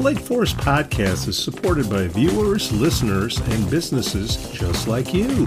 The Lake Forest Podcast is supported by viewers, listeners, and businesses just like you.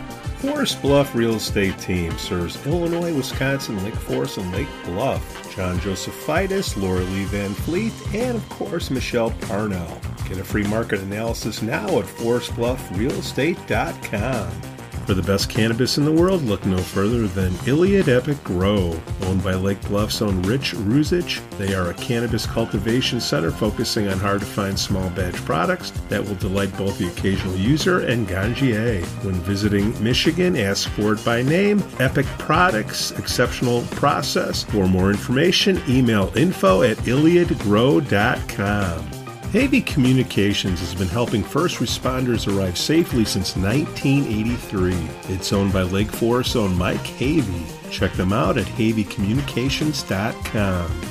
Forest Bluff Real Estate Team serves Illinois, Wisconsin, Lake Forest, and Lake Bluff. John Josephitis, Laura Lee Van Fleet, and of course, Michelle Parnell. Get a free market analysis now at forestbluffrealestate.com. For the best cannabis in the world, look no further than Iliad Epic Grow. Owned by Lake Bluff's own Rich Ruzich, they are a cannabis cultivation center focusing on hard-to-find small batch products that will delight both the occasional user and gangier. When visiting Michigan, ask for it by name. Epic products, exceptional process. For more information, email info@iliadgrow.com. Havey Communications has been helping first responders arrive safely since 1983. It's owned by Lake Forest's own Mike Havey. Check them out at haveycommunications.com.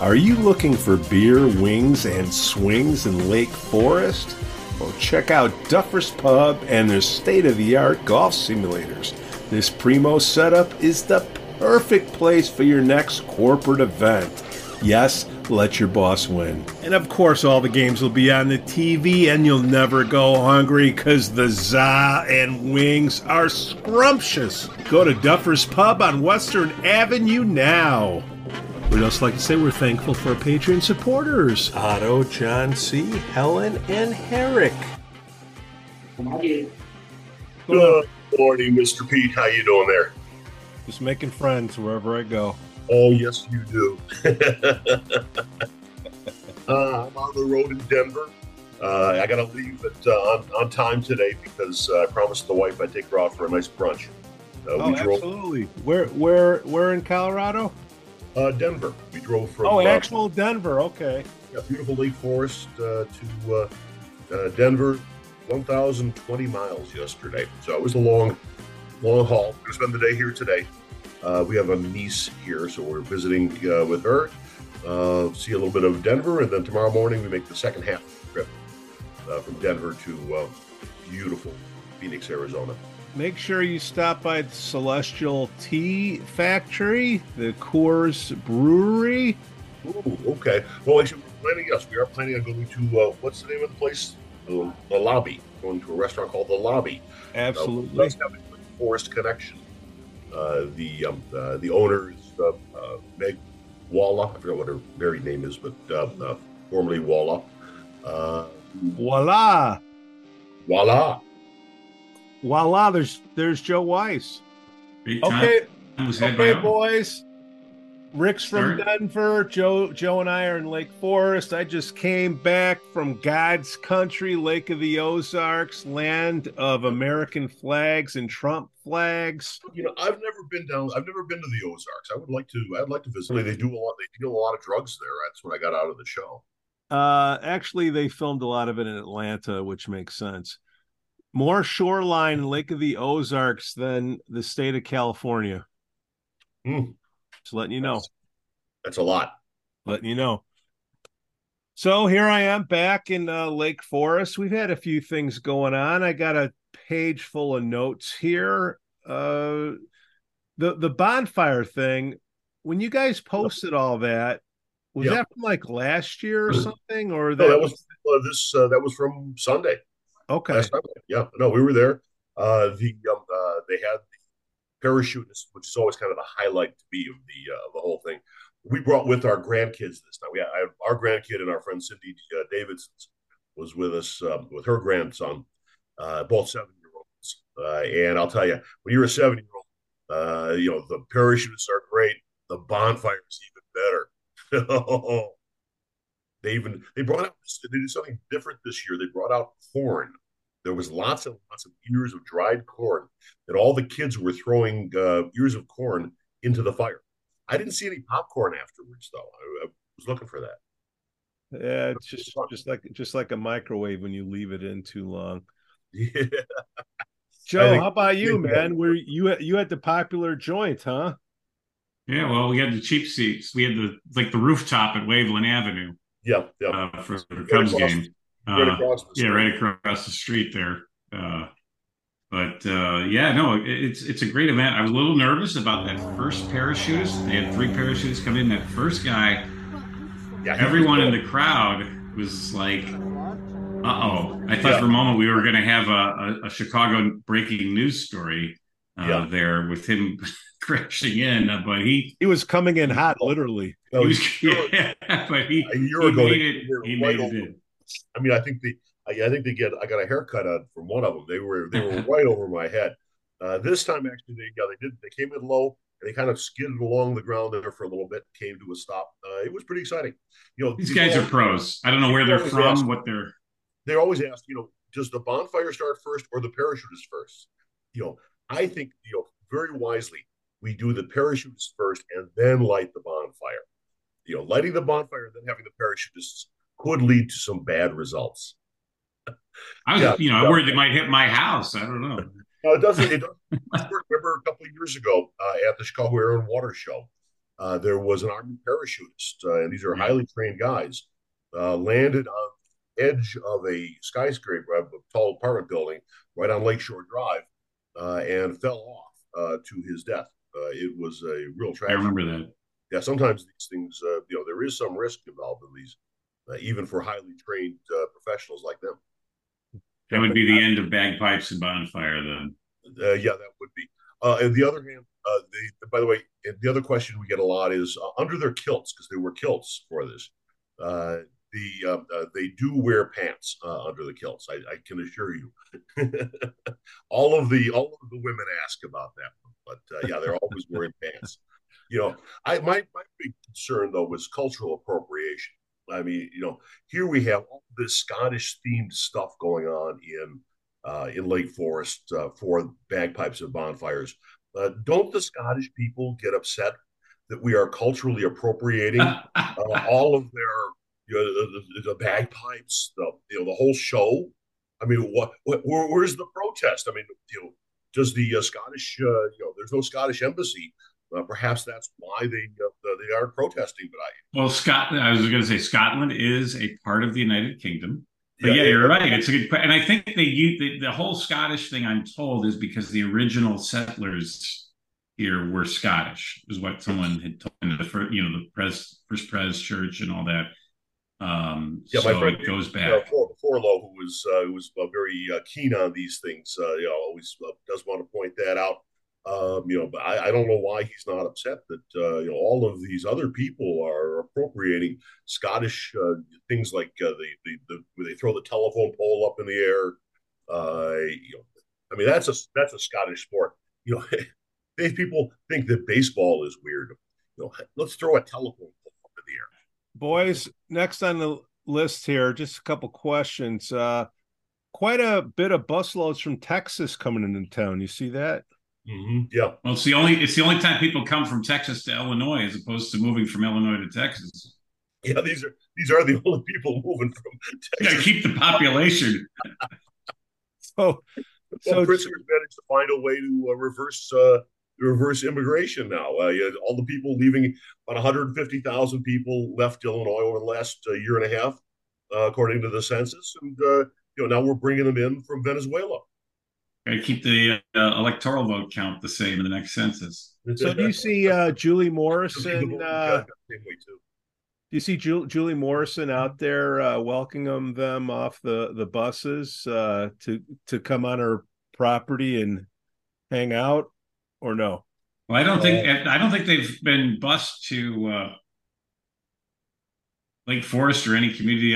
Are you looking for beer, wings, and swings in Lake Forest? Well, check out Duffer's Pub and their state-of-the-art golf simulators. This Primo setup is the perfect place for your next corporate event. Yes, let your boss win. And of course, all the games will be on the TV, and you'll never go hungry because the za and wings are scrumptious. Go to Duffer's Pub on Western Avenue now. We'd also like to say we're thankful for our Patreon supporters, Otto, John C., Helen, and Herrick. Good morning, Mr. Pete. How you doing there? Just making friends wherever I go. Oh, yes, you do. I'm on the road in Denver. I got to leave it, on time today because I promised the wife I'd take her out for a nice brunch. Oh, absolutely. Where in Colorado? Denver. We drove from... Oh, actual Denver. Okay. Yeah, beautiful Lake Forest to Denver. 1,020 miles yesterday. So it was a long haul. We're going to spend the day here today. We have a niece here, so we're visiting with her. See a little bit of Denver, and then tomorrow morning we make the second half of the trip from Denver to beautiful Phoenix, Arizona. Make sure you stop by the Celestial Tea Factory, the Coors Brewery. Ooh, okay. Well, actually, we are planning on going to, what's the name of the place? The Lobby. Going to a restaurant called The Lobby. Absolutely. It does have a forest connection. The owner is Meg Walla. I forget what her married name is, but formerly Walla. Voila. There's Joe Weiss. Okay, boys. Rick's from Denver. Joe and I are in Lake Forest. I just came back from God's country, Lake of the Ozarks, land of American flags and Trump flags. You know, I've never been to the Ozarks. I'd like to visit. They do a lot. They deal a lot of drugs there. That's what I got out of the show. Actually, they filmed a lot of it in Atlanta, which makes sense. More shoreline Lake of the Ozarks than the state of California. Hmm. Just letting you know. That's a lot. Letting you know. So here I am back in Lake Forest. We've had a few things going on. I got a page full of notes here. The bonfire thing, when you guys posted all that, was that from like last year or something? Or that was from Sunday. Okay. Last Sunday. Yeah. No, we were there. They had parachutists, which is always kind of the highlight to be of the whole thing. We brought with our grandkids this time. Our grandkid and our friend Cindy Davidson was with us with her grandson, both 7-year-olds. And I'll tell you, when you're a 7-year-old, the parachutists are great. The bonfire is even better. They did something different this year. They brought out corn. There was lots and lots of ears of dried corn, and all the kids were throwing ears of corn into the fire. I didn't see any popcorn afterwards, though. I was looking for that. Yeah, it's just like a microwave when you leave it in too long. Yeah. Joe, how about you, man? Were you had the popular joint, huh? Yeah, well, we had the cheap seats. We had the rooftop at Waveland Avenue. Yep. For the Cubs game. Right across the street there. It's a great event. I was a little nervous about that first parachutist. They had three parachutists come in. That first guy, everyone in the crowd was like, uh-oh. I thought for a moment we were going to have a Chicago breaking news story there with him crashing in. But he was coming in hot, literally. No, he made it. I mean, I got a haircut on from one of them. They were right over my head. This time, actually, they came in low and they kind of skidded along the ground there for a little bit. Came to a stop. It was pretty exciting. These guys are pros. I don't know where they're from. They always ask, does the bonfire start first or the parachutists first? I think very wisely we do the parachutists first and then light the bonfire. Lighting the bonfire and then having the parachutists could lead to some bad results. I was, I worried they might hit my house. I don't know. No, it doesn't. I remember a couple of years ago at the Chicago Air and Water Show, there was an army parachutist, and these are highly trained guys, landed on the edge of a skyscraper, a tall apartment building, right on Lakeshore Drive, and fell off to his death. It was a real tragedy. I remember that. Yeah, sometimes these things, there is some risk involved in these, even for highly trained professionals like them. That would be the end of bagpipes and bonfire, then. That would be. On the other hand, by the way, the other question we get a lot is under their kilts, because they wear kilts for this. They do wear pants under the kilts. I can assure you. All of the women ask about that one, but they're always wearing pants. My big concern though was cultural appropriation. I mean, here we have all this Scottish-themed stuff going on in Lake Forest for bagpipes and bonfires. Don't the Scottish people get upset that we are culturally appropriating all of their the bagpipes, the whole show? I mean, where's the protest? I mean, does the Scottish there's no Scottish embassy? Perhaps that's why they are protesting. I was going to say Scotland is a part of the United Kingdom. But you're right. It's a good question, and I think the whole Scottish thing, I'm told, is because the original settlers here were Scottish, is what someone had told me. The first Pres Church and all that. My friend, it goes back. Forlow, who was very keen on these things, always does want to point that out. But I don't know why he's not upset that all of these other people are appropriating Scottish things like where they throw the telephone pole up in the air. I mean, that's a Scottish sport. These people think that baseball is weird. Let's throw a telephone pole up in the air. Boys, next on the list here, just a couple questions. Quite a bit of busloads from Texas coming into town. You see that? Mm-hmm. Yeah. Well, it's the only time people come from Texas to Illinois, as opposed to moving from Illinois to Texas. Yeah, these are the only people moving from Texas. Keep the population. So prisoners managed to find a way to reverse immigration now. All the people leaving, about 150,000 people left Illinois over the last year and a half, according to the census, and now we're bringing them in from Venezuela. Gotta keep the electoral vote count the same in the next census. So do you see Julie Morrison? Do you see Julie Morrison out there welcoming them off the buses to come on her property and hang out, or no? Well, I don't think they've been bused to Lake Forest or any community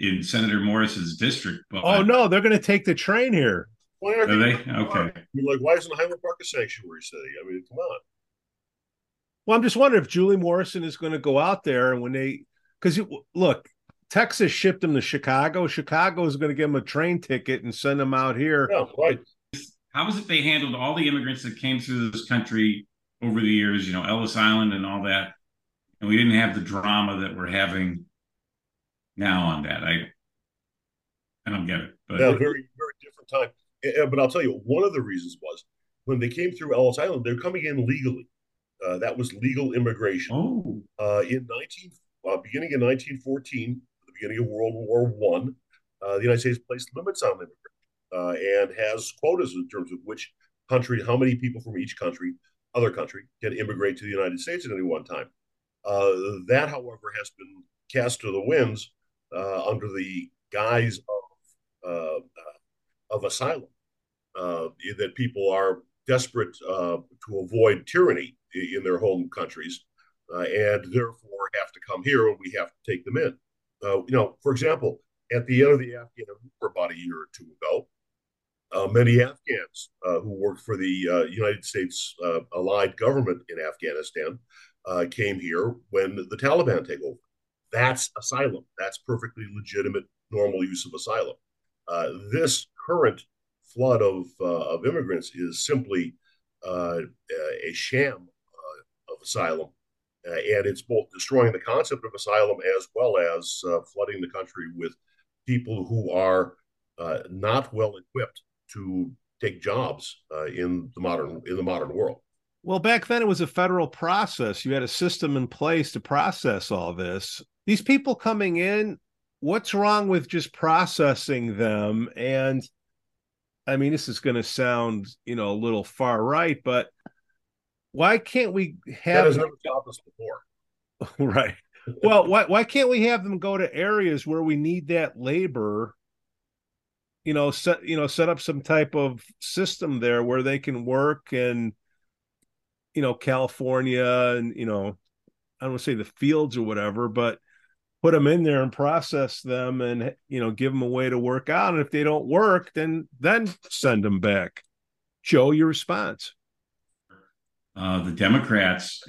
in Senator Morrison's district. But no, they're going to take the train here. Why are they? Okay. I mean, why isn't Highland Park a sanctuary city? I mean, come on. Well, I'm just wondering if Julie Morrison is going to go out there and Texas shipped them to Chicago. Chicago is going to give them a train ticket and send them out here. Yeah, right. How is it they handled all the immigrants that came through this country over the years, Ellis Island and all that, and we didn't have the drama that we're having now on that? I don't get it. But yeah, very, very different time. But I'll tell you, one of the reasons was when they came through Ellis Island, they're coming in legally. That was legal immigration. Oh. Beginning in 1914, the beginning of World War One, the United States placed limits on immigration and has quotas in terms of which country, how many people from each country, other country, can immigrate to the United States at any one time. That, however, has been cast to the winds under the guise of asylum, that people are desperate to avoid tyranny in their home countries, and therefore have to come here, and we have to take them in. For example, at the end of the Afghan War about a year or two ago, many Afghans who worked for the United States allied government in Afghanistan came here when the Taliban take over. That's asylum. That's perfectly legitimate, normal use of asylum. This current flood of immigrants is simply a sham of asylum, and it's both destroying the concept of asylum as well as flooding the country with people who are not well equipped to take jobs in the modern world. Well, back then it was a federal process. You had a system in place to process all this. These people coming in, what's wrong with just processing them? And I mean, this is going to sound, a little far right, but why can't we have... That has never stopped us before. Right. Well, why can't we have them go to areas where we need that labor? Set up some type of system there where they can work and, California and, I don't want to say the fields or whatever, but put them in there and process them and, give them a way to work out. And if they don't work, then send them back. Joe, your response. The Democrats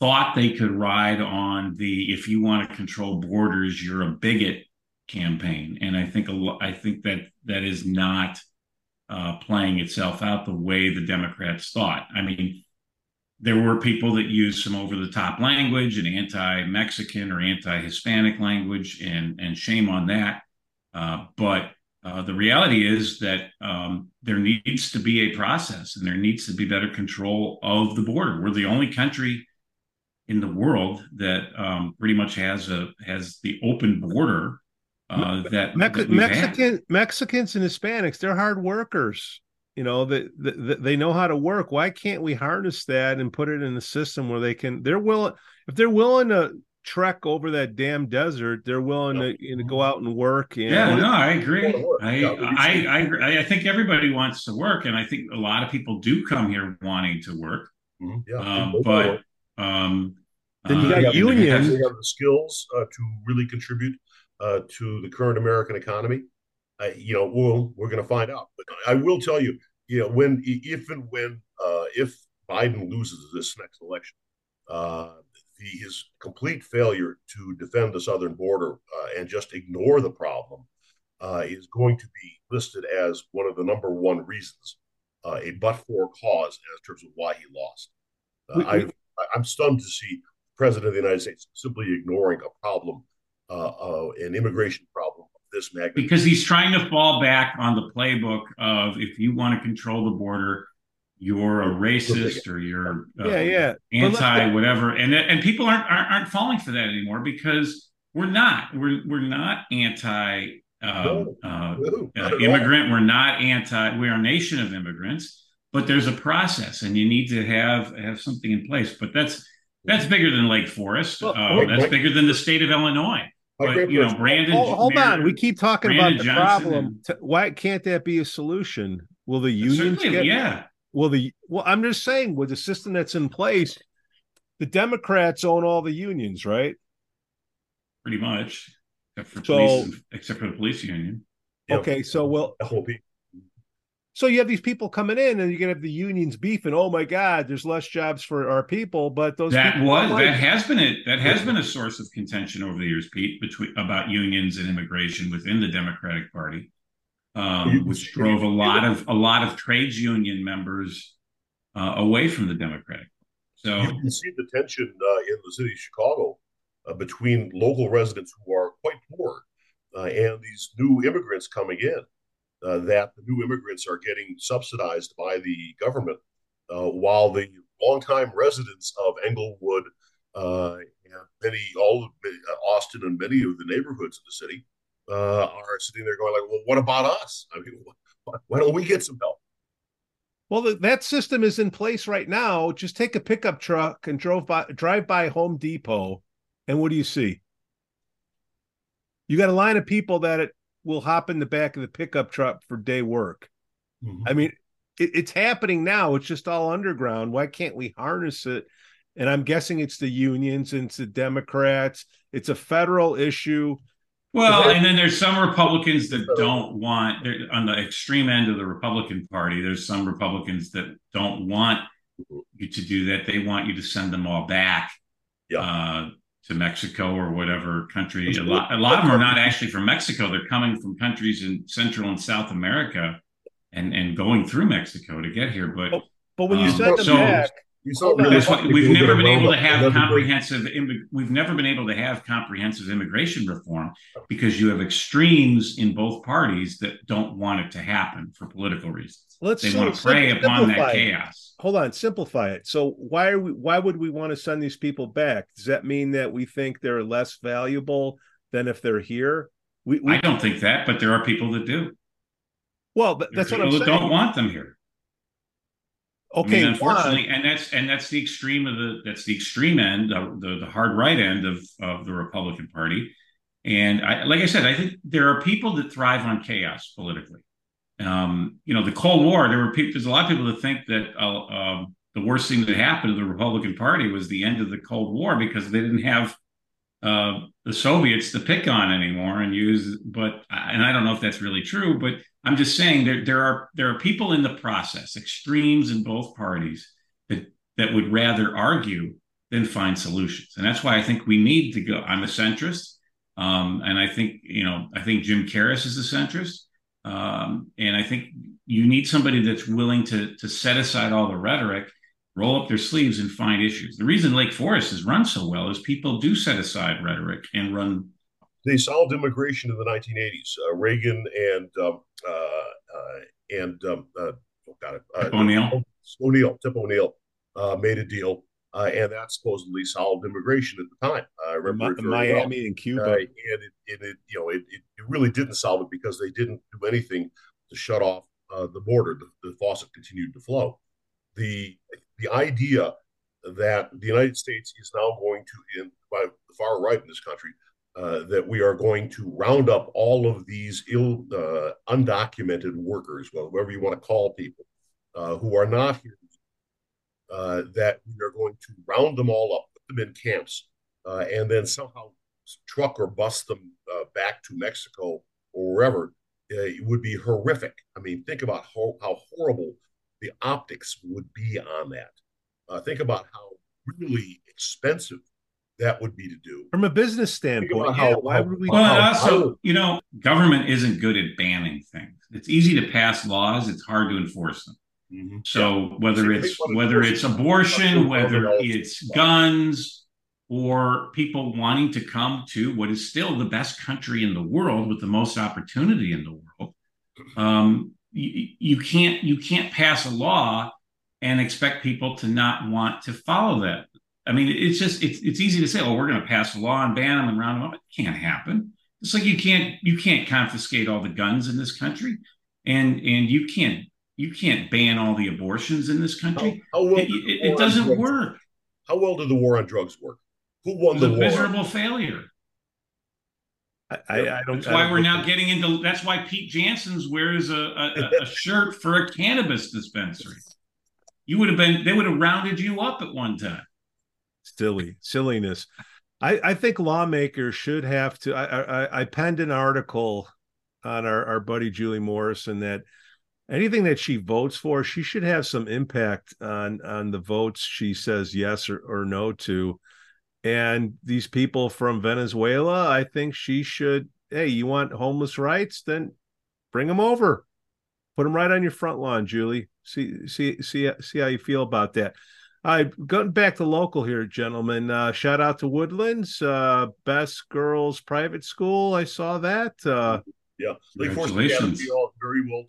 thought they could ride on the, if you want to control borders, you're a bigot campaign. And I think that is not playing itself out the way the Democrats thought. I mean, there were people that used some over-the-top language and anti-Mexican or anti-Hispanic language, and shame on that. But the reality is that there needs to be a process, and there needs to be better control of the border. We're the only country in the world that pretty much has the open border. Mexicans and Hispanics, they're hard workers. They know how to work. Why can't we harness that and put it in a system where they're willing to trek over that damn desert, they're willing to go out and work. I agree. I think everybody wants to work. And I think a lot of people do come here wanting to work. Mm-hmm. Yeah, then you got unions. They have the skills to really contribute to the current American economy. We're going to find out. But I will tell you, if Biden loses this next election, his complete failure to defend the southern border and just ignore the problem is going to be listed as one of the number one reasons, a but-for cause in terms of why he lost. I'm stunned to see the president of the United States simply ignoring a problem, an immigration problem of this magnitude. Because he's trying to fall back on the playbook of, if you want to control the border, you're a racist or you're anti whatever. And people aren't falling for that anymore, because we're not anti immigrant. We're not anti. We are a nation of immigrants, but there's a process, and you need to have something in place. But that's bigger than Lake Forest. That's bigger than the state of Illinois. But, Brandon. Hold on. We keep talking about the problem. Why can't that be a solution? Will the unions get? Yeah. Well, I'm just saying, with the system that's in place, the Democrats own all the unions, right? Pretty much, except for the police union. Okay, so so you have these people coming in, and you're gonna have the unions beefing. Oh my God, there's less jobs for our people, but that has been a source of contention over the years, Pete, about unions and immigration within the Democratic Party, which drove a lot of trades union members away from the Democratic Party. So you can see the tension in the city of Chicago between local residents who are quite poor and these new immigrants coming in. that the new immigrants are getting subsidized by the government, while the longtime residents of Englewood, Austin, and many of the neighborhoods of the city are sitting there going like, well, what about us? I mean, why don't we get some help? Well, that system is in place right now. Just take a pickup truck and drive by Home Depot, and what do you see? You got a line of people that will hop in the back of the pickup truck for day work. Mm-hmm. I mean, it's happening now. It's just all underground. Why can't we harness it? And I'm guessing it's the unions, and it's the Democrats. It's a federal issue. Well, and then there's some Republicans that don't want, on the extreme end of the Republican Party, there's some Republicans that don't want you to do that. They want you to send them all back to Mexico or whatever country. A lot of them are not actually from Mexico. They're coming from countries in Central and South America and going through Mexico to get here. But when you send them back... We've never been able to have comprehensive immigration reform because you have extremes in both parties that don't want it to happen for political reasons. They want to prey upon that chaos. Hold on, simplify it. So why would we want to send these people back? Does that mean that we think they're less valuable than if they're here? I don't think that, but there are people that do. Well, that's what I'm saying. Don't want them here. Okay, I mean, unfortunately, and that's the extreme of the hard right end of the Republican Party. And like I said, I think there are people that thrive on chaos politically. The Cold War, there's a lot of people that think that the worst thing that happened to the Republican Party was the end of the Cold War because they didn't have the Soviets to pick on anymore and use. And I don't know if that's really true, but I'm just saying there are people in the process, extremes in both parties that would rather argue than find solutions. And that's why I think we need to go. I'm a centrist. And I think, Jim Karras is a centrist. And I think you need somebody that's willing to set aside all the rhetoric, roll up their sleeves and find issues. The reason Lake Forest is run so well is people do set aside rhetoric and run. They solved immigration in the 1980s. Reagan Tip O'Neill made a deal, and that supposedly solved immigration at the time. I remember Miami and Cuba, and it really didn't solve it because they didn't do anything to shut off the border. The faucet continued to flow. The idea that the United States is now going to, by the far right in this country, that we are going to round up all of these undocumented workers, whatever you want to call people, who are not here, that we are going to round them all up, put them in camps, and then somehow truck or bus them back to Mexico or wherever, it would be horrific. I mean, think about how horrible the optics would be on that. Think about how really expensive that would be to do from a business standpoint. Government isn't good at banning things. It's easy to pass laws. It's hard to enforce them. Mm-hmm. So whether it's abortion, whether it's guns, or people wanting to come to what is still the best country in the world with the most opportunity in the world, you can't pass a law and expect people to not want to follow that. I mean, it's just it's easy to say, oh, we're going to pass a law and ban them and round them up. It can't happen. It's like you can't confiscate all the guns in this country, and you can't ban all the abortions in this country. It doesn't work. How well did the war on drugs work? Who won the war? It was a miserable failure. I don't. That's why we're now getting into. That's why Pete Janssens wears a shirt for a cannabis dispensary. You would have been. They would have rounded you up at one time. Silliness. I think lawmakers should have to. I penned an article on our buddy Julie Morrison that anything that she votes for, she should have some impact on the votes she says yes or no to. And these people from Venezuela, I think she should. Hey, you want homeless rights? Then bring them over. Put them right on your front lawn, Julie. See how you feel about that. All right, going back to local here, gentlemen. Shout out to Woodlands, best girls private school. I saw that. Yeah. Lake Forest Academy all very well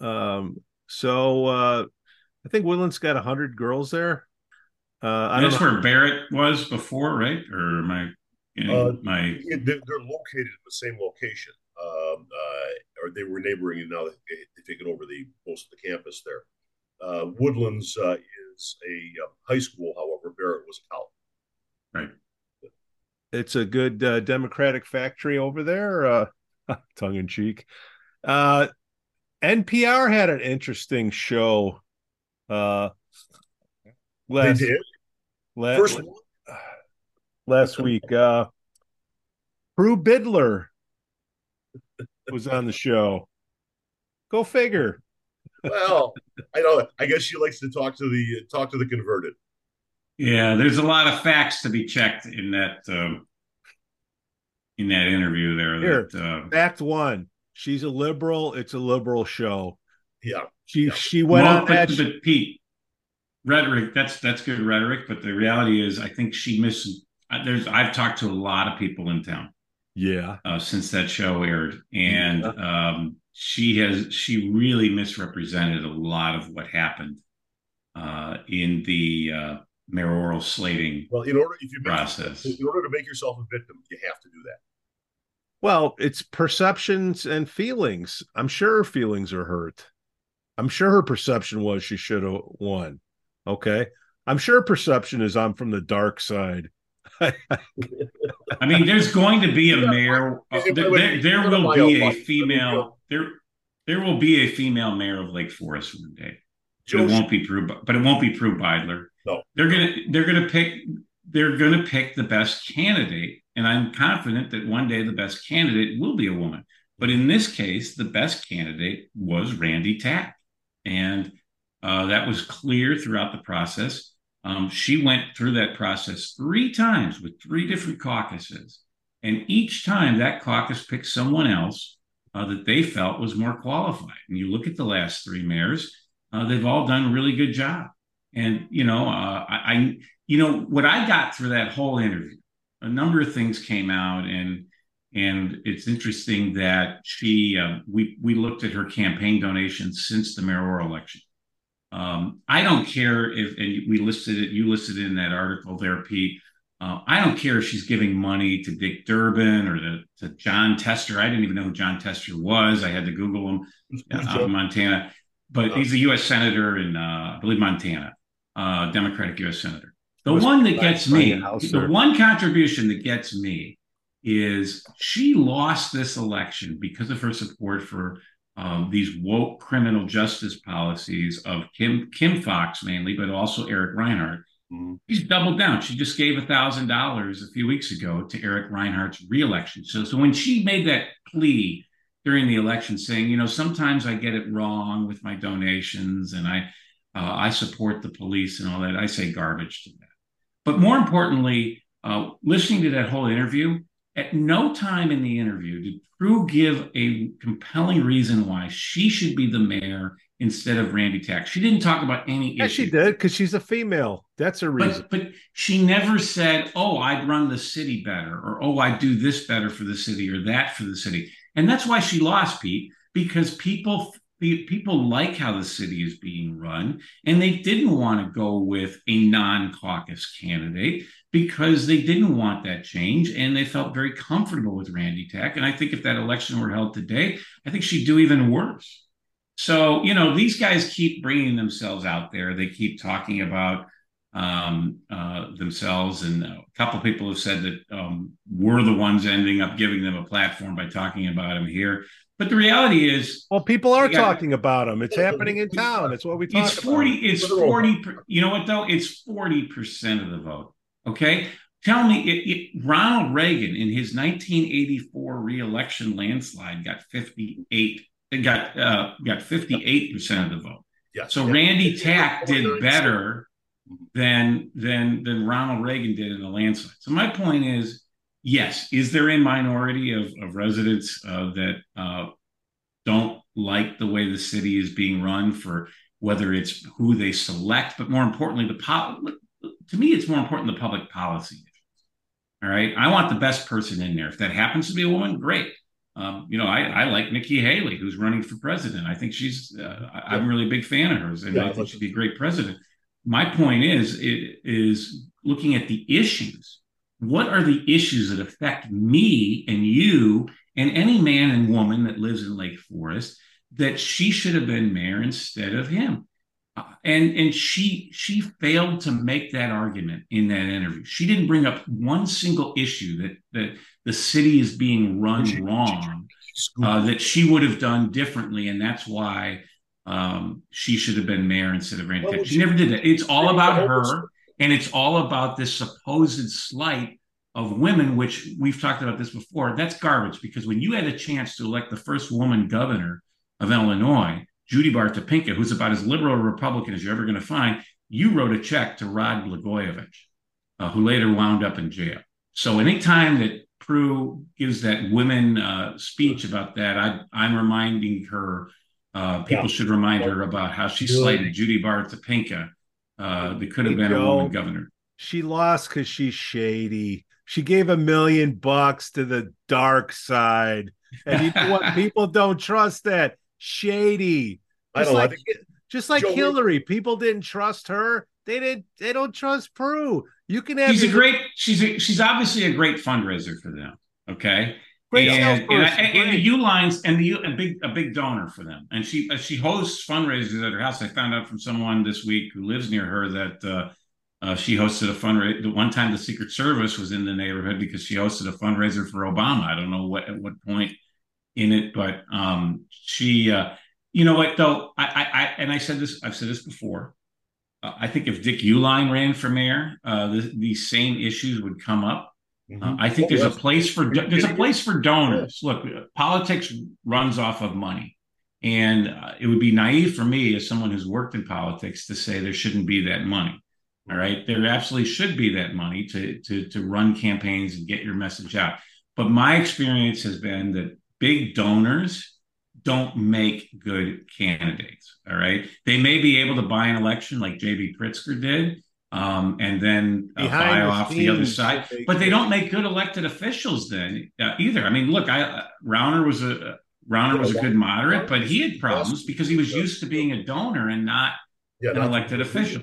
too. I think Woodlands got 100 girls there. That's where Barrett was before, right? Or they're located in the same location. Or they were neighboring, and now they've taken over most of the campus there. Woodlands is a high school, however, Barrett was a college. Right. It's a good Democratic factory over there, tongue in cheek. NPR had an interesting show. Last week, Prue Beidler was on the show. Go figure. Well, I know. I guess she likes to talk to the converted. Yeah, there's a lot of facts to be checked in that interview there. Here, fact one: she's a liberal. It's a liberal show. Yeah, she went on that. But Pete, rhetoric. That's good rhetoric. But the reality is, I think she missed. I've talked to a lot of people in town. Yeah, since that show aired, and she really misrepresented a lot of what happened in the mayoral slating. Well, in order to make yourself a victim, you have to do that. Well, it's perceptions and feelings. I'm sure her feelings are hurt. I'm sure her perception was she should have won. Okay, I'm sure her perception is I'm from the dark side. I mean, there's going to be a mayor. There will be a female. There will be a female mayor of Lake Forest one day. It won't be Prue Beidler. No, they're gonna pick the best candidate, and I'm confident that one day the best candidate will be a woman. But in this case, the best candidate was Randy Tapp, and that was clear throughout the process. She went through that process 3 times with 3 different caucuses, and each time that caucus picked someone else that they felt was more qualified. And you look at the last 3 mayors; they've all done a really good job. And what I got through that whole interview, a number of things came out, and it's interesting that she we looked at her campaign donations since the mayoral election. I don't care if, and we listed it, you listed it in that article there, Pete. I don't care if she's giving money to Dick Durbin or to John Tester. I didn't even know who John Tester was. I had to Google him out in Montana, but he's a U.S. Senator in, I believe, Montana, Democratic U.S. Senator. The one contribution that gets me is she lost this election because of her support for these woke criminal justice policies of Kim Fox mainly, but also Eric Reinhart. Mm-hmm. She's doubled down. She just gave $1,000 a few weeks ago to Eric Reinhart's reelection. So when she made that plea during the election saying, sometimes I get it wrong with my donations and I support the police and all that, I say garbage to that. But more importantly, listening to that whole interview, at no time in the interview did Prue give a compelling reason why she should be the mayor instead of Randy Tapp. She didn't talk about any issue. She did, because she's a female. That's a reason. But she never said, oh, I'd run the city better, or oh, I'd do this better for the city or that for the city. And that's why she lost, Pete, because people like how the city is being run, and they didn't want to go with a non-caucus candidate because they didn't want that change, and they felt very comfortable with Randy Tapp. And I think if that election were held today, I think she'd do even worse. So, these guys keep bringing themselves out there. They keep talking about themselves, and a couple of people have said that we're the ones ending up giving them a platform by talking about them here. But the reality is, well, people are talking about them. It's happening in town. It's what we talk about. You know what though? It's 40% of the vote. Okay, tell me, Ronald Reagan in his 1984 reelection landslide got 58. Got 58% of the vote. Yeah. So yeah. Randy Tapp did better than Ronald Reagan did in the landslide. So my point is, yes, is there a minority of residents that don't like the way the city is being run, for whether it's who they select, but more importantly, to me, it's more important the public policy. All right, I want the best person in there. If that happens to be a woman, great. I like Nikki Haley, who's running for president. I think I'm really a big fan of hers, and I think she'd be a great president. My point is looking at the issues. What are the issues that affect me and you and any man and woman that lives in Lake Forest that she should have been mayor instead of him? And she failed to make that argument in that interview. She didn't bring up one single issue that the city is being run wrong, that she would have done differently. And that's why she should have been mayor instead of Randy Tapp. She never did that. It's all about her. And it's all about this supposed slight of women, which we've talked about this before. That's garbage, because when you had a chance to elect the first woman governor of Illinois, Judy Baar Topinka, who's about as liberal a Republican as you're ever going to find, you wrote a check to Rod Blagojevich, who later wound up in jail. So anytime that Prue gives that women speech about that, I'm reminding her, people should remind her about how she slighted Judy Baar Topinka. That could have been a woman governor. She lost because she's shady. She gave $1 million to the dark side. And you know what? People don't trust that. Shady. Just like Hillary, people didn't trust her. They don't trust Prue. You can have she's obviously a great fundraiser for them. Okay. Great and the U-Lines and a big donor for them. And she hosts fundraisers at her house. I found out from someone this week who lives near her that she hosted a fundraiser. One time the Secret Service was in the neighborhood because she hosted a fundraiser for Obama. I don't know at what point in it, but she, you know what though? I've said this before. I think if Dick Uline ran for mayor, these same issues would come up. I think there's a place for donors. Look, politics runs off of money, and it would be naive for me as someone who's worked in politics to say there shouldn't be that money. All right, there absolutely should be that money to run campaigns and get your message out. But my experience has been that big donors don't make good candidates. All right, they may be able to buy an election like J.B. Pritzker did. And then buy off the other side, but they don't make good elected officials then either. I mean, look, Rauner was a good moderate, but he had problems because he was used to being a donor and not an elected official.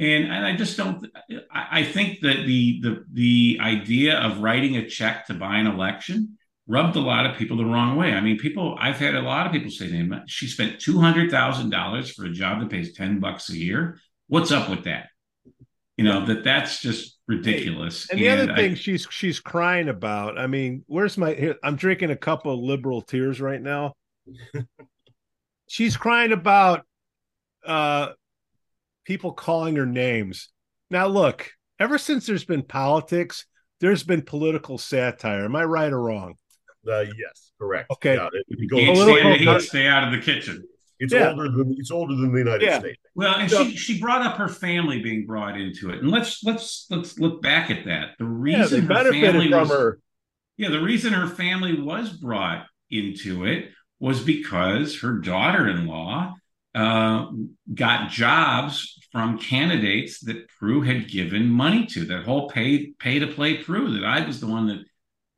And I just don't. I think that the idea of writing a check to buy an election rubbed a lot of people the wrong way. I mean, I've had a lot of people say to him, she spent $200,000 for a job that pays $10 a year. What's up with that? You know, that's just ridiculous. And the other thing she's crying about, I mean, I'm drinking a cup of liberal tears right now. She's crying about people calling her names. Now, look, ever since there's been politics, there's been political satire. Am I right or wrong? Yes, correct. Okay. Stay out of the kitchen. It's older than the United States. Well, and she brought up her family being brought into it, and let's look back at that. The reason the reason her family was brought into it was because her daughter-in-law got jobs from candidates that Prue had given money to. That whole pay to play Prue. That I was the one that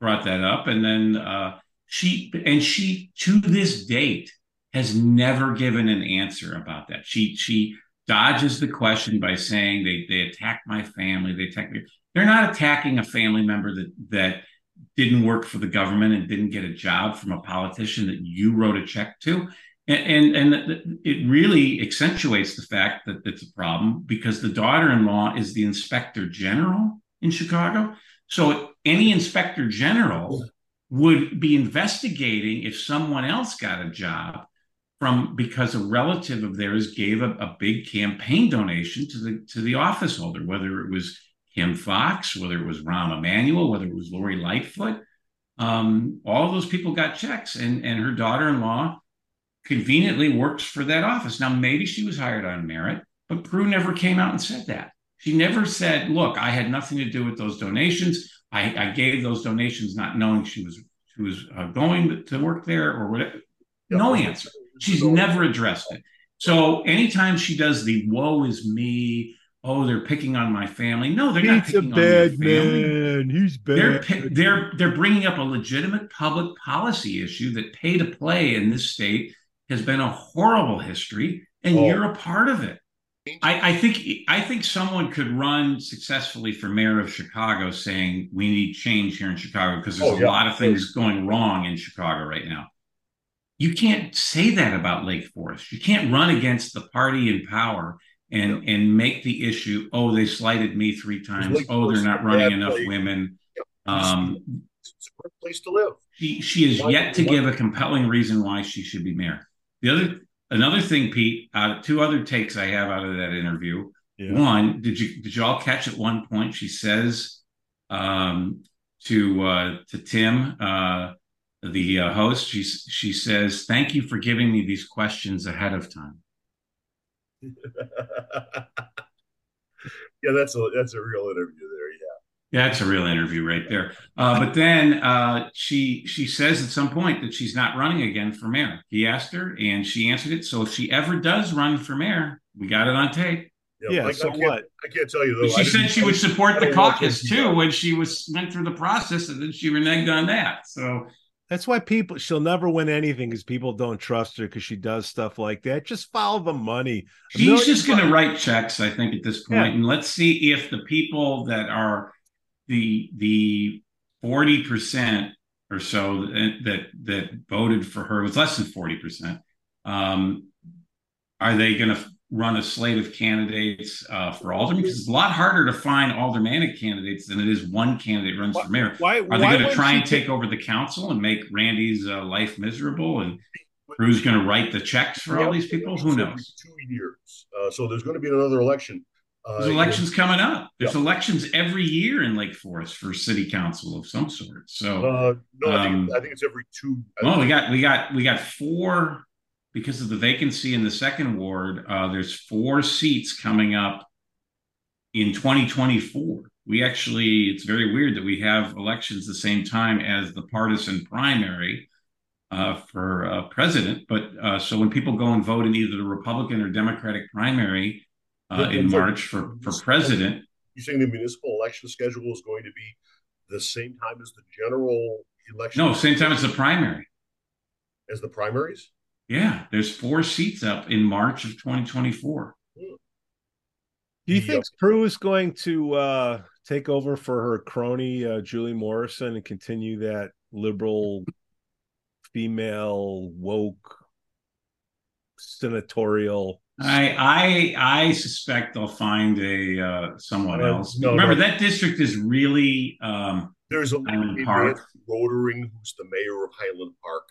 brought that up, and then she to this date has never given an answer about that. She dodges the question by saying they attacked my family. They attacked me. They're not attacking a family member that didn't work for the government and didn't get a job from a politician that you wrote a check to. And it really accentuates the fact that it's a problem because the daughter-in-law is the inspector general in Chicago. So any inspector general would be investigating if someone else got a job because a relative of theirs gave a big campaign donation to the office holder, whether it was Kim Fox, whether it was Rahm Emanuel, whether it was Lori Lightfoot. All those people got checks, and her daughter-in-law conveniently works for that office. Now, maybe she was hired on merit, but Prue never came out and said that. She never said, look, I had nothing to do with those donations. I gave those donations not knowing she was going to work there or whatever. No answer. She's never addressed it. So anytime she does the woe is me, oh, they're picking on my family. No, they're not picking on your family. Man. He's bad. They're bringing up a legitimate public policy issue that pay to play in this state has been a horrible history, and you're a part of it. I think someone could run successfully for mayor of Chicago saying we need change here in Chicago because there's a lot of things going wrong in Chicago right now. You can't say that about Lake Forest. You can't run against the party in power and make the issue, oh, they slighted me three times. Oh, they're not running enough women. It's a great place to live. She is yet to give a compelling reason why she should be mayor. Another thing, Pete, two other takes I have out of that interview. Yeah. One, did you all catch at one point she says to Tim, the host, she says, "Thank you for giving me these questions ahead of time." Yeah, that's a real interview there. Yeah, it's a real interview right there. But then she says at some point that she's not running again for mayor. He asked her, and she answered it. So if she ever does run for mayor, we got it on tape. Yeah. Like, so I can't tell you though. She said she would support the caucus too when she went through the process, and then she reneged on that. So that's why she'll never win anything, because people don't trust her because she does stuff like that. Just follow the money. She's just going to write checks, I think, at this point, and let's see if the people that are the 40% or so that voted for her, was less than 40%. Are they going to run a slate of candidates for alderman? Because it's a lot harder to find aldermanic candidates than it is one candidate runs for mayor. Are they going to try and take over the council and make Randy's life miserable? And Prue's going to write the checks for all these people? Who knows? 2 years. So there's going to be another election. There's elections coming up. There's elections every year in Lake Forest for city council of some sort. So I think it's every 2 years. Well, we got four because of the vacancy in the second ward. There's four seats coming up in 2024. It's very weird that we have elections the same time as the partisan primary for president. But so when people go and vote in either the Republican or Democratic primary in March for president. You're saying the municipal election schedule is going to be the same time as the general election? No, same time as the primary. As the primaries? Yeah, there's four seats up in March of 2024. Do you think Prue is going to take over for her crony, Julie Morrison, and continue that liberal, female, woke, senatorial... I suspect they'll find a someone else. No, remember that district is really there's a Highland Park. Rotering, who's the mayor of Highland Park?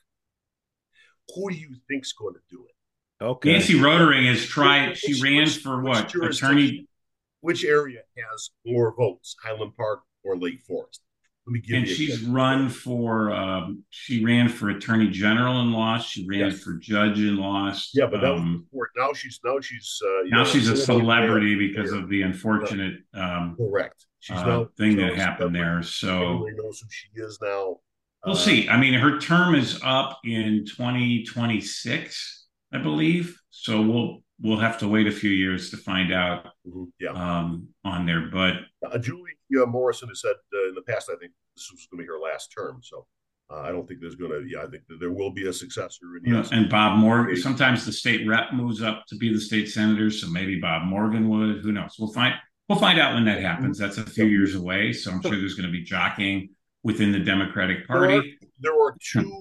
Who do you think's going to do it? Okay, Nancy Rotering has tried. She ran for attorney. Which area has more votes, Highland Park or Lake Forest? Let me give you. And she's run for. She ran for attorney general and lost. She ran for judge and lost. Yeah, but now she's a celebrity because of the unfortunate correct thing that happened there. So everybody knows who she is now. We'll see. I mean, her term is up in 2026, I believe. So we'll have to wait a few years to find out. On there, but Julie Morrison has said in the past, I think this was going to be her last term. So I don't think there's going to. Yeah, I think that there will be a successor. And Bob Morgan. Sometimes the state rep moves up to be the state senator, so maybe Bob Morgan would. Who knows? We'll find out when that happens. That's a few years away. So I'm sure there's going to be jockeying within the Democratic Party. There are two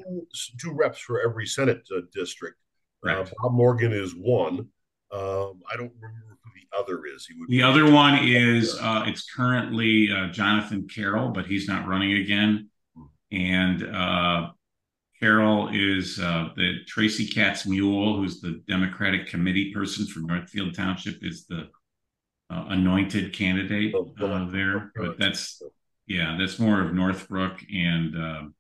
reps for every Senate district. Bob Morgan is one. I don't remember who the other is. The other one is it's currently Jonathan Carroll, but he's not running again. And Carroll is the Tracy Katz Mule, who's the Democratic committee person for Northfield Township, is the anointed candidate there. But that's more of Northbrook and.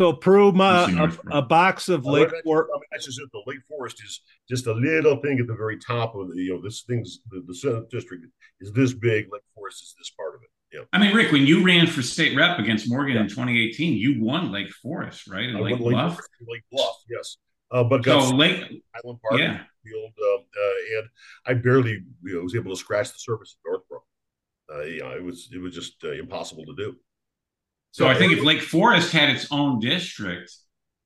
So Prue, a box of Lake Forest. I just said the Lake Forest is just a little thing at the very top of this thing's the Senate district is this big. Lake Forest is this part of it. Yeah. I mean, Rick, when you ran for state rep against Morgan in 2018, you won Lake Forest, right? And Lake Bluff. Yes. But got Highland Park Field, and I barely was able to scratch the surface at Northbrook. It was just impossible to do. So I think if Lake Forest had its own district,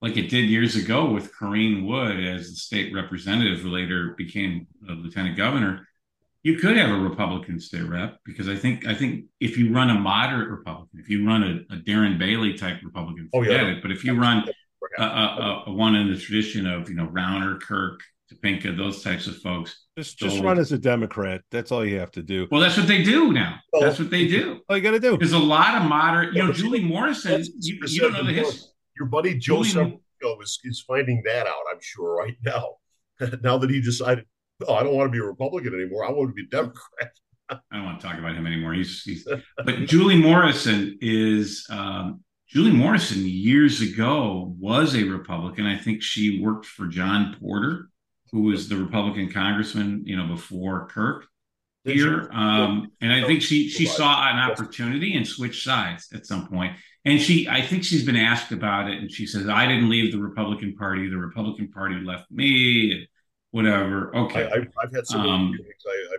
like it did years ago with Corrine Wood as the state representative, who later became a lieutenant governor, you could have a Republican state rep, because I think if you run a moderate Republican, if you run a Darren Bailey type Republican, forget it. But if you run a one in the tradition of, Rauner, Kirk, Topinka, those types of folks. Just run as a Democrat. That's all you have to do. Well, that's what they do now. Well, that's what they do. All you got to do. There's a lot of moderate, Julie Morrison, you don't know the history. Your buddy Joe is finding that out, I'm sure, right now. Now that he decided, I don't want to be a Republican anymore. I want to be a Democrat. I don't want to talk about him anymore. But Julie Morrison is... Julie Morrison years ago was a Republican. I think she worked for John Porter, who was the Republican congressman, before Kirk here. And I think she saw an opportunity and switched sides at some point. And I think she's been asked about it. And she says, I didn't leave the Republican Party. The Republican Party left me, and whatever. Okay. I've had some meetings.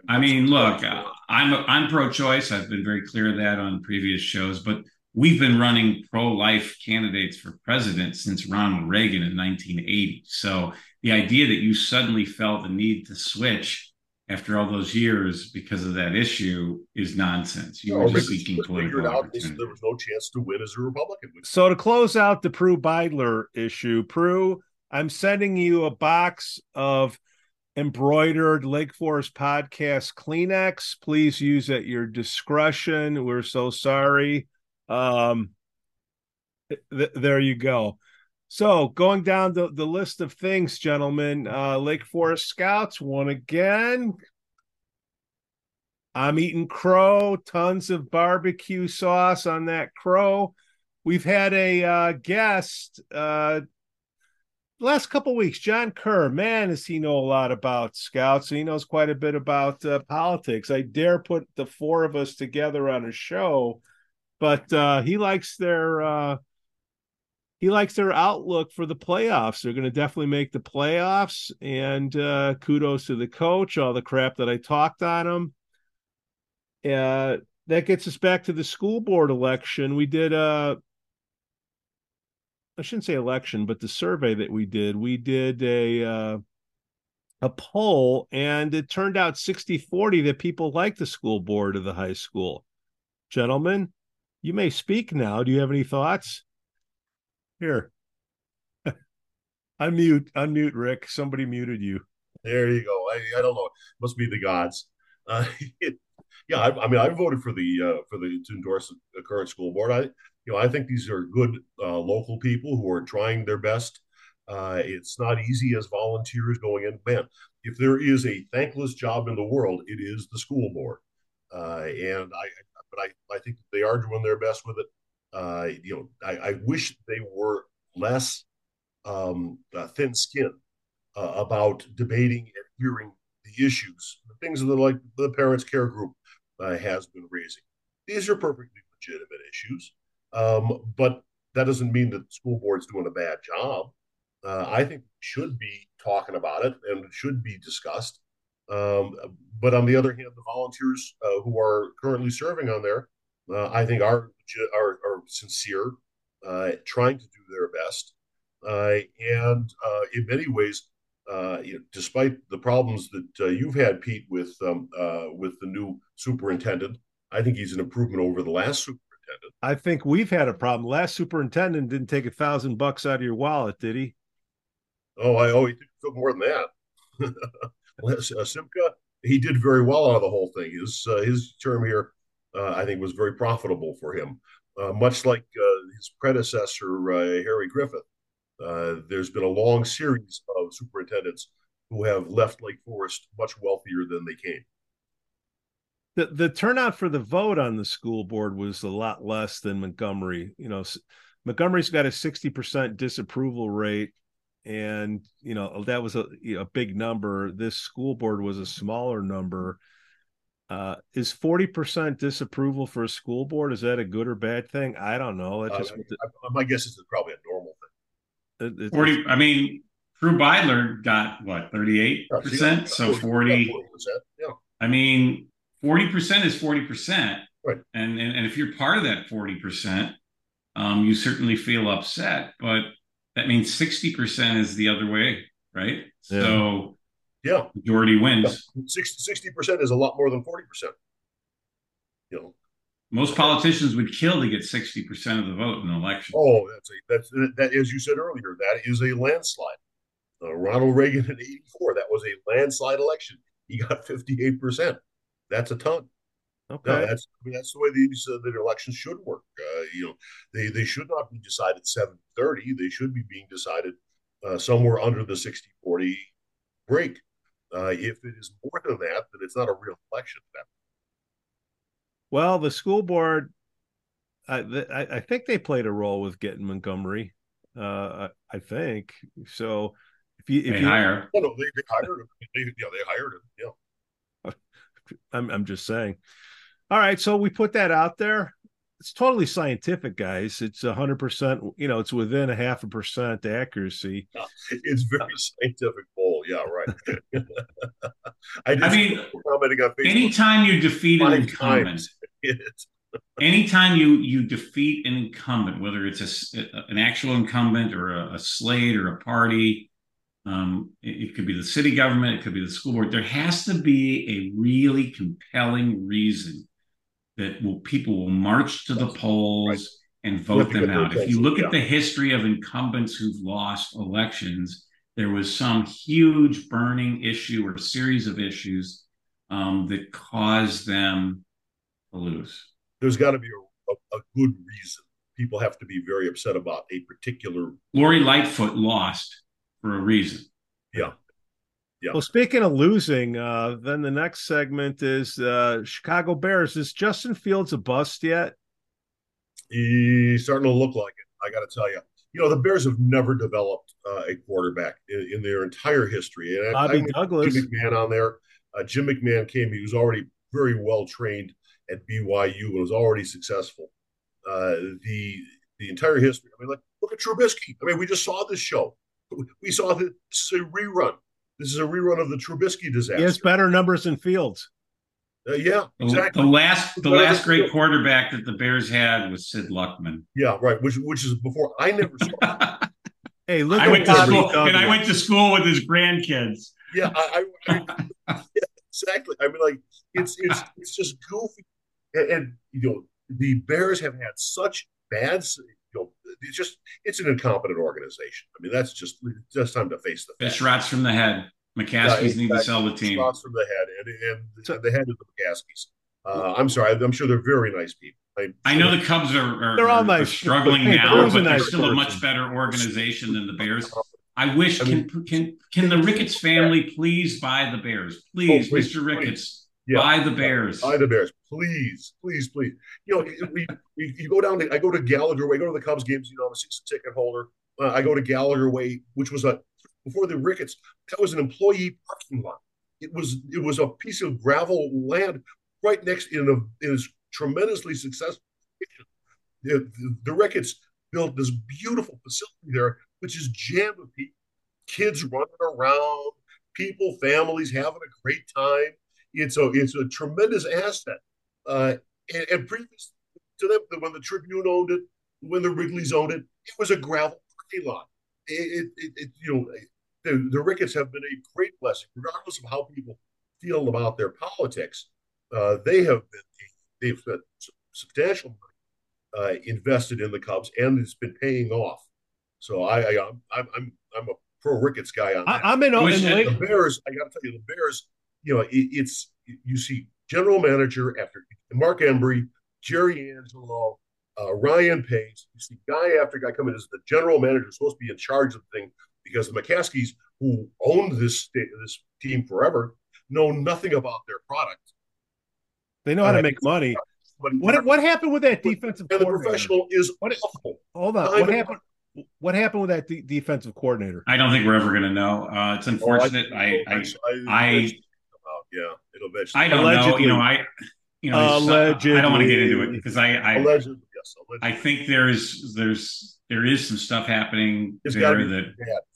I'm pro-choice. I've been very clear of that on previous shows, but we've been running pro-life candidates for president since Ronald Reagan in 1980. So the idea that you suddenly felt the need to switch after all those years because of that issue is nonsense. You were just seeking political opportunity. There was no chance to win as a Republican. So to close out the Prue Beidler issue, Prue, I'm sending you a box of embroidered Lake Forest Podcast Kleenex. Please use at your discretion. We're so sorry. There you go. So going down the list of things, gentlemen, Lake Forest Scouts won again. I'm eating crow, tons of barbecue sauce on that crow. We've had a guest last couple weeks, John Kerr. Man, does he know a lot about Scouts. He knows quite a bit about politics. I dare put the four of us together on a show. But he likes their outlook for the playoffs. They're going to definitely make the playoffs. And kudos to the coach, all the crap that I talked on him. That gets us back to the school board election. We did I shouldn't say election, but the survey that we did a poll, and it turned out 60-40 that people like the school board of the high school. Gentlemen, you may speak now. Do you have any thoughts? Here. Unmute, Rick. Somebody muted you. There you go. I don't know. It must be the gods. I voted to endorse the current school board. I think these are good local people who are trying their best. It's not easy as volunteers going in. Man, if there is a thankless job in the world, it is the school board. But I think they are doing their best with it. I wish they were less thin-skinned about debating and hearing the issues, the things that like the Parents Care Group has been raising. These are perfectly legitimate issues, but that doesn't mean that the school board's doing a bad job. I think we should be talking about it, and it should be discussed. But on the other hand, the volunteers who are currently serving on there, I think are sincere, trying to do their best. And in many ways, despite the problems that you've had, Pete, with the new superintendent, I think he's an improvement over the last superintendent. I think we've had a problem. Last superintendent didn't take $1,000 out of your wallet, did he? Oh, he took more than that. Simca, he did very well out of the whole thing. His term here, I think, was very profitable for him, much like his predecessor, Harry Griffith. There's been a long series of superintendents who have left Lake Forest much wealthier than they came. The turnout for the vote on the school board was a lot less than Montgomery. Montgomery's got a 60% disapproval rate. And, that was a big number. This school board was a smaller number. Is 40% disapproval for a school board? Is that a good or bad thing? I don't know. My guess is it's probably a normal thing. 40. Prue Beidler got, what, 38%? So 40%. Yeah. I mean, 40% is 40%. Right. And if you're part of that 40%, you certainly feel upset. But that means 60% is the other way, right? Yeah. So majority wins. 60% is a lot more than 40%. You know, most politicians would kill to get 60% of the vote in an election. Oh, that's as you said earlier, that is a landslide. Ronald Reagan in '84, that was a landslide election. He got 58%. That's a ton. Okay, that's the way these the elections should work. They should not be decided 7-30. They should be being decided somewhere under the 60-40 break. If it is more than that, then it's not a real election. Well, the school board, I think they played a role with getting Montgomery. I think so. If you hire, they hired him. They hired him. Yeah, I'm just saying. All right, so we put that out there. It's totally scientific, guys. It's 100%. You know, it's within 0.5% accuracy. Yeah, it's very scientific poll. Yeah, right. Anytime you defeat an incumbent, anytime you defeat an incumbent, whether it's an actual incumbent or a slate or a party, it could be the city government, it could be the school board. There has to be a really compelling reason that people will march to the polls and vote them out. If you look at the history of incumbents who've lost elections, there was some huge burning issue or series of issues that caused them to lose. There's got to be a good reason. People have to be very upset about a particular. Lori Lightfoot lost for a reason. Yeah. Yeah. Well, speaking of losing, then the next segment is Chicago Bears. Is Justin Fields a bust yet? He's starting to look like it, I got to tell you. You know, the Bears have never developed a quarterback in their entire history. And Bobby Douglas. Jim McMahon on there. Jim McMahon came. He was already very well trained at BYU and was already successful. The entire history. I mean, look at Trubisky. I mean, we just saw this show. We saw this rerun. This is a rerun of the Trubisky disaster. He has better numbers than Fields. Yeah, exactly. The last great quarterback that the Bears had was Sid Luckman. Yeah, right. Which is before I never saw. Hey, look! I went to school with his grandkids. Yeah, yeah, exactly. I mean, it's just goofy, and the Bears have had such bad. It's an incompetent organization. I mean, that's just time to face the facts. Fish rots from the head. McCaskies need to sell the team. Shots from the head, and the head of the McCaskies. I'm sorry. I'm sure they're very nice people. I know the Cubs are struggling now, but they're still a much better organization than the Bears. I wish can the Ricketts family please buy the Bears? Please, Mr. Ricketts, buy the Bears. Buy the Bears, please. You go down. I go to Gallagher Way. I go to the Cubs games. I'm a season ticket holder. I go to Gallagher Way, which was before the Ricketts, that was an employee parking lot. It was a piece of gravel land right next in a tremendously successful. The Ricketts built this beautiful facility there, which is jammed with people, kids running around, people, families having a great time. It's a tremendous asset. And previous to that, when the Tribune owned it, when the Wrigley's owned it, it was a gravel parking lot. The Ricketts have been a great blessing, regardless of how people feel about their politics. They've spent substantial money invested in the Cubs, and it's been paying off. So I'm a pro Ricketts guy on that. I'm in the Bears. I got to tell you, the Bears. You see general manager after Mark Embry, Jerry Angelo, Ryan Pace. You see guy after guy coming as the general manager supposed to be in charge of the thing, because the McCaskies, who owned this team forever, know nothing about their product. They know how to make money. What happened with that defensive coordinator? The professional is awful. Hold on. What happened with that defensive coordinator? I don't think we're ever going to know. It's unfortunate. It'll eventually. I don't know. I don't want to get into it because I think there's there is some stuff happening there that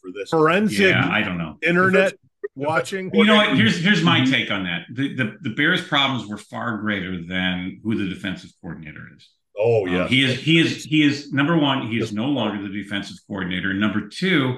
for this forensic. Yeah, I don't know. Internet watching. You know what? Here's my take on that. The Bears' problems were far greater than who the defensive coordinator is. Oh yeah, he is number one. He is no longer the defensive coordinator. Number two,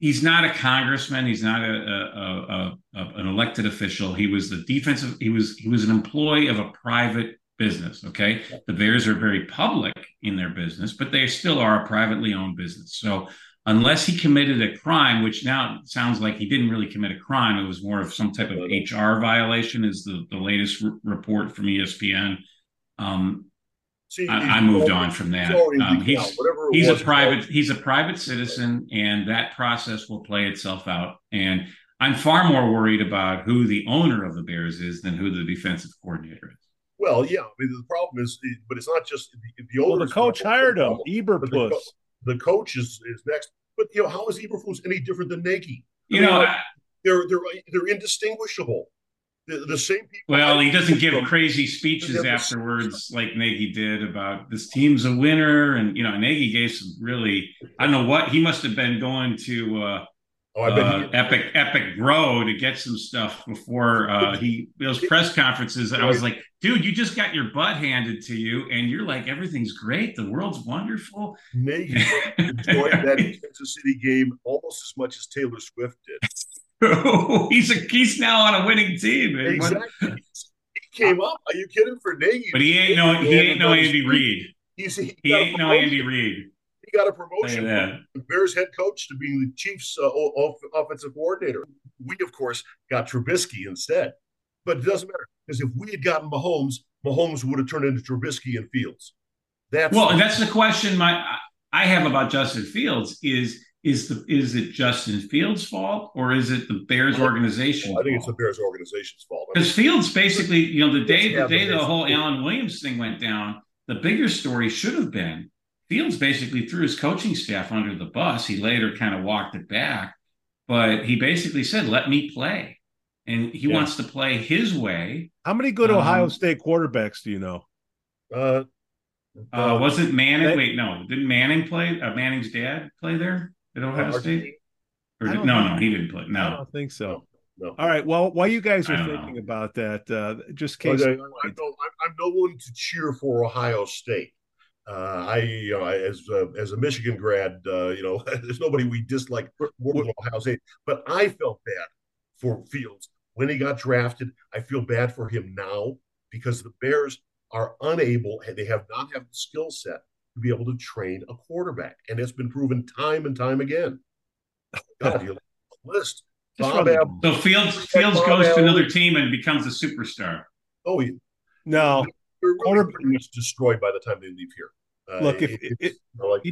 he's not a congressman. He's not an elected official. He was the defensive. He was an employee of a private business. Okay, the Bears are very public in their business, but they still are a privately owned business. So unless he committed a crime, which now sounds like he didn't really commit a crime, it was more of some type of HR violation, is the latest report from ESPN. I moved on from that. He's a private citizen, and that process will play itself out. And I'm far more worried about who the owner of the Bears is than who the defensive coordinator is. Well, yeah, I mean, the problem is, but it's not just the owner. The coach hired him, Eberfuss. The coach is next, but you know, how is Eberfuss any different than Nagy? They're indistinguishable. The same people. Well, he doesn't give crazy speeches afterwards like Nagy did about this team's a winner, and you know Nagy gave some really he must have been going to Epic Grow to get some stuff before those press conferences. And I was like, dude, you just got your butt handed to you, and you're like, everything's great, the world's wonderful. Nagy enjoyed that Kansas City game almost as much as Taylor Swift did. He's now on a winning team. Man. Exactly. He came up. Are you kidding for Nagy? But he ain't no Andy Reid. He ain't no Andy Reid. He got a promotion from the Bears head coach to being the Chiefs offensive coordinator. We, of course, got Trubisky instead. But it doesn't matter, because if we had gotten Mahomes, Mahomes would have turned into Trubisky and Fields. That's the question I have about Justin Fields is it Justin Fields' fault, or is it the Bears organization? I think it's the Bears organization's fault. Because Fields basically, you know, the day the whole Allen Williams thing went down, the bigger story should have been Fields basically threw his coaching staff under the bus. He later kind of walked it back, but he basically said, "Let me play," and he wants to play his way. How many good Ohio State quarterbacks do you know? Wasn't Manning? Didn't Manning play? Manning's dad play there? At Ohio State? He didn't play. No, I don't think so. No. All right. Well, while you guys are thinking about that, just case I'm no one to cheer for Ohio State. As a Michigan grad, there's nobody we dislike more than Ohio State. But I felt bad for Fields when he got drafted. I feel bad for him now because the Bears are unable, and they have not had the skill set to be able to train a quarterback, and it's been proven time and time again. God, you list. So Fields goes to another team and becomes a superstar. Oh, yeah. No, they're really pretty much destroyed by the time they leave here. Look,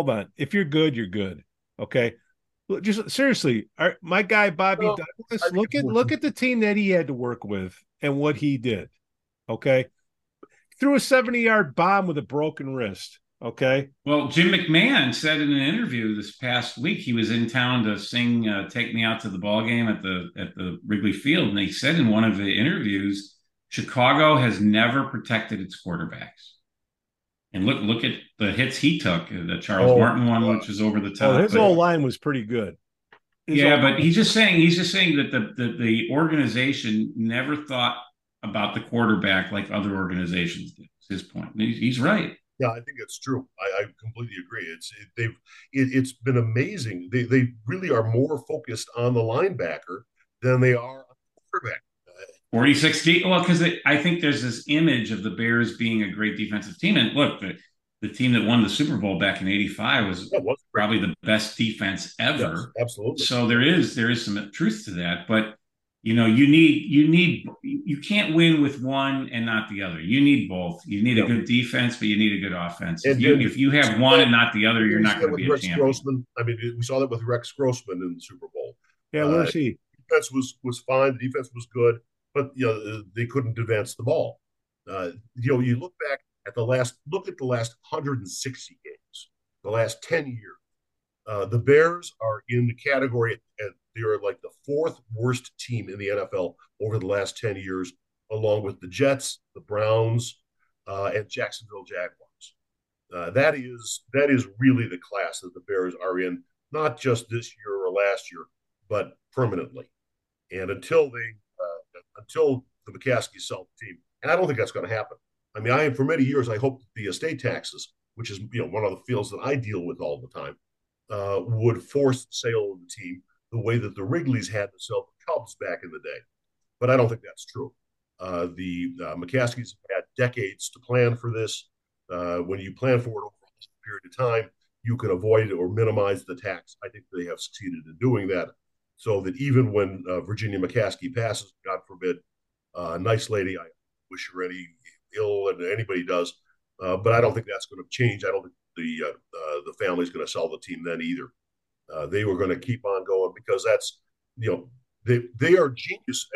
hold on. If you're good, you're good. Okay, just seriously, my guy Bobby Douglas. Look at the team that he had to work with and what he did. Okay. Threw a 70-yard bomb with a broken wrist, okay? Well, Jim McMahon said in an interview this past week, he was in town to sing Take Me Out to the Ball Game at the Wrigley Field, and he said in one of the interviews, Chicago has never protected its quarterbacks. And look at the hits he took, the Charles Martin one, which was over the top. Oh, his whole line was pretty good. But he's just saying that the organization never thought about the quarterback like other organizations did. His point. He's right. Yeah, I think it's true. I completely agree. It's been amazing. They really are more focused on the linebacker than they are on the quarterback. 46-deep. Well, because I think there's this image of the Bears being a great defensive team. And look, the team that won the Super Bowl back in '85 was probably the best defense ever. Yes, absolutely. So there is some truth to that, but. You can't win with one and not the other. You need both. You need a good defense, but you need a good offense. And if you have one and not the other, you're not going to be a champion. Grossman. I mean, we saw that with Rex Grossman in the Super Bowl. Yeah, where is he? Defense was fine. The defense was good, but they couldn't advance the ball. You look back at the last 160 games, the last 10 years. The Bears are in the category, and they are like the fourth worst team in the NFL over the last 10 years, along with the Jets, the Browns, and Jacksonville Jaguars. That is really the class that the Bears are in, not just this year or last year, but permanently. And until the McCaskies sell the team, and I don't think that's going to happen. I mean, for many years, I hoped the estate taxes, which is one of the fields that I deal with all the time, would force the sale of the team the way that the Wrigleys had to sell the Cubs back in the day. But I don't think that's true. The McCaskies have had decades to plan for this. When you plan for it over a period of time, you can avoid or minimize the tax. I think they have succeeded in doing that, so that even when Virginia McCaskey passes, God forbid, a nice lady, I wish her any ill, and anybody does, but I don't think that's going to change. I don't think the family's going to sell the team then either. They were going to keep on going because that's, they are genius.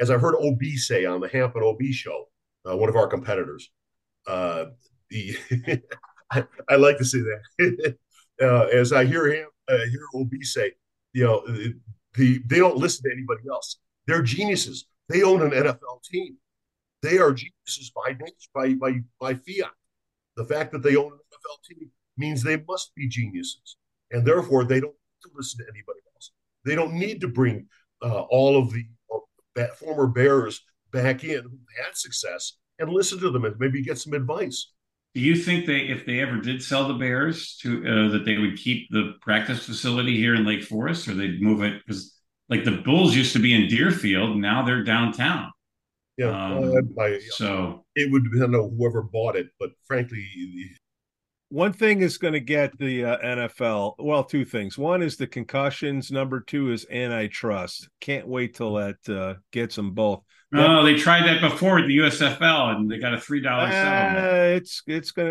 As I've heard OB say on the Hampton OB show, one of our competitors. I like to see that. As I hear him, hear OB say, they don't listen to anybody else. They're geniuses. They own an NFL team. They are geniuses by nature, by fiat. The fact that they own an NFL team means they must be geniuses, and therefore they don't need to listen to anybody else. They don't need to bring all of the former Bears back in who had success and listen to them and maybe get some advice. Do you think if they ever did sell the Bears, that they would keep the practice facility here in Lake Forest, or they'd move it? Because like the Bulls used to be in Deerfield, now they're downtown. Yeah, so it would depend on whoever bought it. But frankly, one thing is going to get the NFL. Well, two things. One is the concussions. Number two is antitrust. Can't wait till that gets them both. No, they tried that before the USFL, and they got a $3 settlement.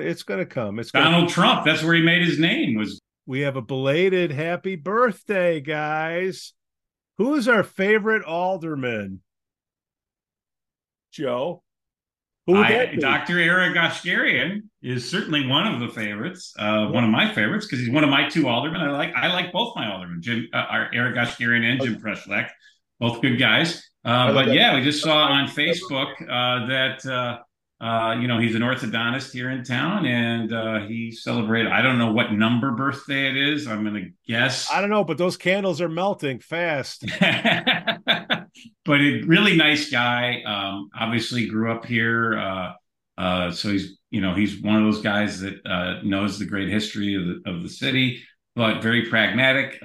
It's gonna come. It's Donald Trump. That's where he made his name. We have a belated happy birthday, guys. Who is our favorite alderman? Joe. Who would that be? Dr. Eric Oshkarian is certainly one of the favorites. One of my favorites because he's one of my two aldermen. I like both my aldermen, Eric Oshkarian and Jim Preschlek, both good guys. But yeah, we just saw on Facebook that he's an orthodontist here in town, and he celebrated. I don't know what number birthday it is. I'm going to guess. I don't know, but those candles are melting fast. But a really nice guy. Obviously grew up here. So he's one of those guys that knows the great history of the city, but very pragmatic.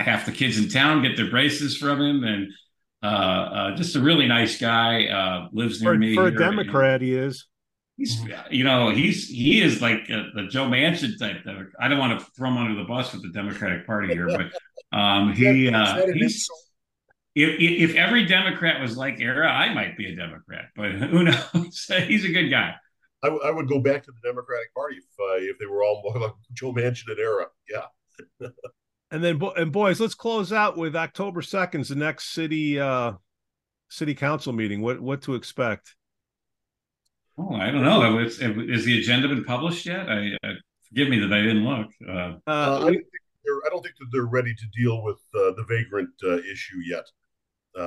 Half the kids in town get their braces from him, and just a really nice guy. Lives near me. For a Democrat, he is. He is like the Joe Manchin type. I don't want to throw him under the bus with the Democratic Party here, but if every Democrat was like Era, I might be a Democrat, but who knows? He's a good guy. I would go back to the Democratic Party if they were all more like Joe Manchin and Era. Yeah. And then, boys, let's close out with October 2nd, the next city council meeting. What to expect? Oh, I don't know. Is the agenda been published yet? Forgive me that I didn't look. I don't think that they're ready to deal with the vagrant issue yet. So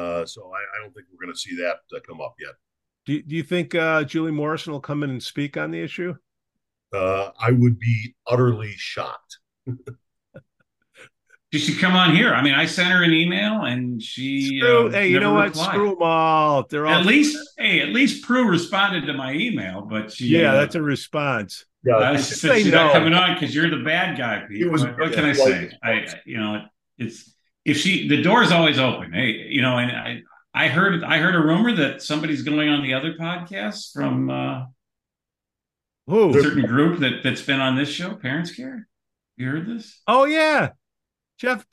I don't think we're going to see that come up yet. Do you think Julie Morrison will come in and speak on the issue? I would be utterly shocked. She should come on here. I mean, I sent her an email, and she replied. Screw them all. They're all at least Prue responded to my email, but she that's a response. Yeah, I said she's not coming on because you're the bad guy. What can I say? The door's always open. And I heard a rumor that somebody's going on the other podcast from a certain group that's been on this show, Parents Care. You heard this? Oh yeah. Jeff,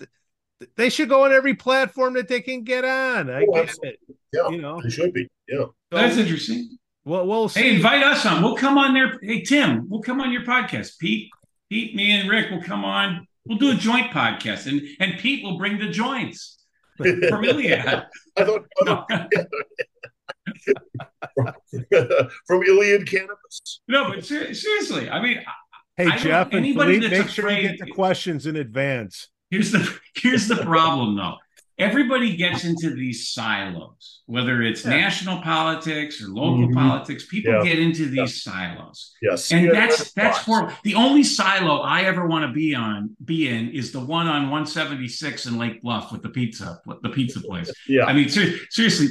they should go on every platform that they can get on. I get it. Yeah, they should be. Yeah, that's interesting. Well, we'll see. Hey, invite us on. We'll come on there. Hey, Tim, we'll come on your podcast. Pete, me, and Rick will come on. We'll do a joint podcast, and Pete will bring the joints from Iliad. From Iliad Cannabis. No, but seriously, I mean, hey Jeff, and Philippe, make sure you get the questions in advance. Here's the problem, though. everybody gets into these silos, whether it's national politics or local politics, people get into these silos. Yes. And that's for the only silo I ever want to be in is the one on 176 in Lake Bluff with the pizza place. Yeah. I mean, seriously,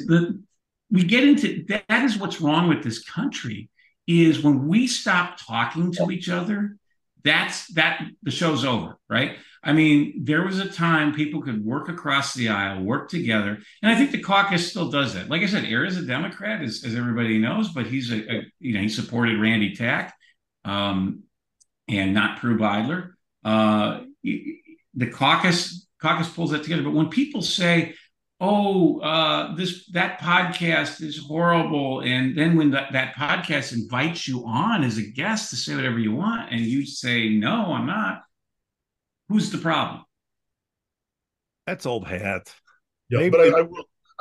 we get into that is what's wrong with this country is when we stop talking to each other, the show's over, right? I mean, there was a time people could work across the aisle, work together. And I think the caucus still does that. Like I said, Air is a Democrat, as everybody knows, but he's he supported Randy Tapp and not Prue Beidler. The caucus pulls that together. But when people say, that podcast is horrible. And then when that podcast invites you on as a guest to say whatever you want, and you say, no, I'm not. Who's the problem? That's old hat. Yeah, maybe. But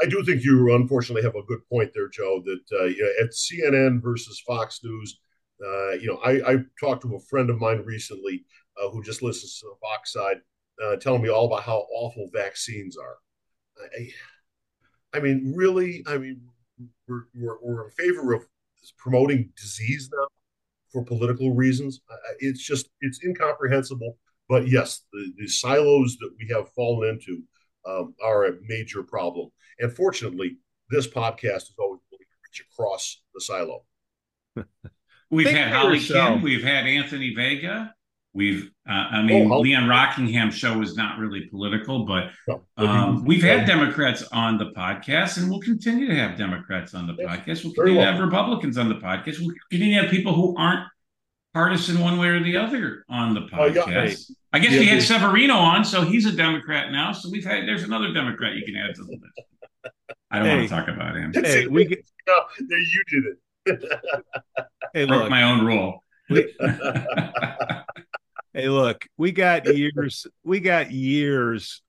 I do think you unfortunately have a good point there, Joe, that at CNN versus Fox News, I talked to a friend of mine recently who just listens to the Fox side, telling me all about how awful vaccines are. We're in favor of promoting disease now for political reasons. It's incomprehensible. But yes, the silos that we have fallen into are a major problem. And fortunately, this podcast is always going to reach across the silo. We've had Holly Kim. We've had Anthony Vega. Leon Rockingham's show was not really political, but we've had Democrats on the podcast, and we'll continue to have Democrats on the podcast. We'll continue to have Republicans on the podcast. We'll continue to have people who aren't partisan one way or the other on the podcast. I guess we had Severino on, so he's a Democrat now. So there's another Democrat you can add to the list. I don't want to talk about him. Hey, you did it. Hey, broke my own rule. Hey, look, we got years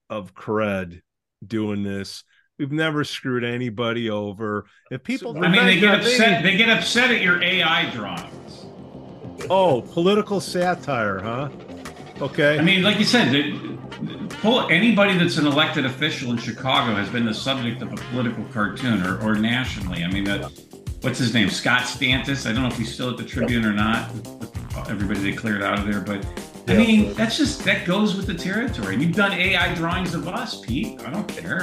of cred doing this. We've never screwed anybody over. If people, they get upset. They get upset at your AI drawings. Oh, political satire, huh? Okay. I mean, like you said, anybody that's an elected official in Chicago has been the subject of a political cartoon or nationally. I mean, what's his name? Scott Stantis. I don't know if he's still at the Tribune or not. Everybody, they cleared out of there. But, that goes with the territory. You've done AI drawings of us, Pete. I don't care.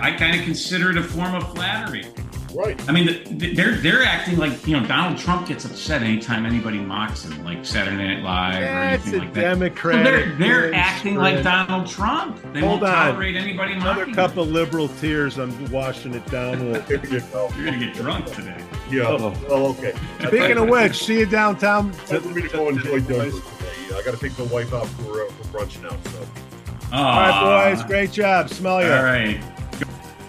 I kind of consider it a form of flattery. Right. I mean, they're acting like Donald Trump gets upset anytime anybody mocks him, like Saturday Night Live or anything like that. Democratic. So they're acting like Donald Trump. They won't tolerate anybody mocking him. Another cup of liberal tears. I'm washing it down. You're gonna get drunk today. Yeah. Oh, okay. Speaking of which, see you downtown. I'm gonna go enjoy Denver today. I gotta pick the wife up for brunch now. So. All right, boys. Great job. Smell you. All right.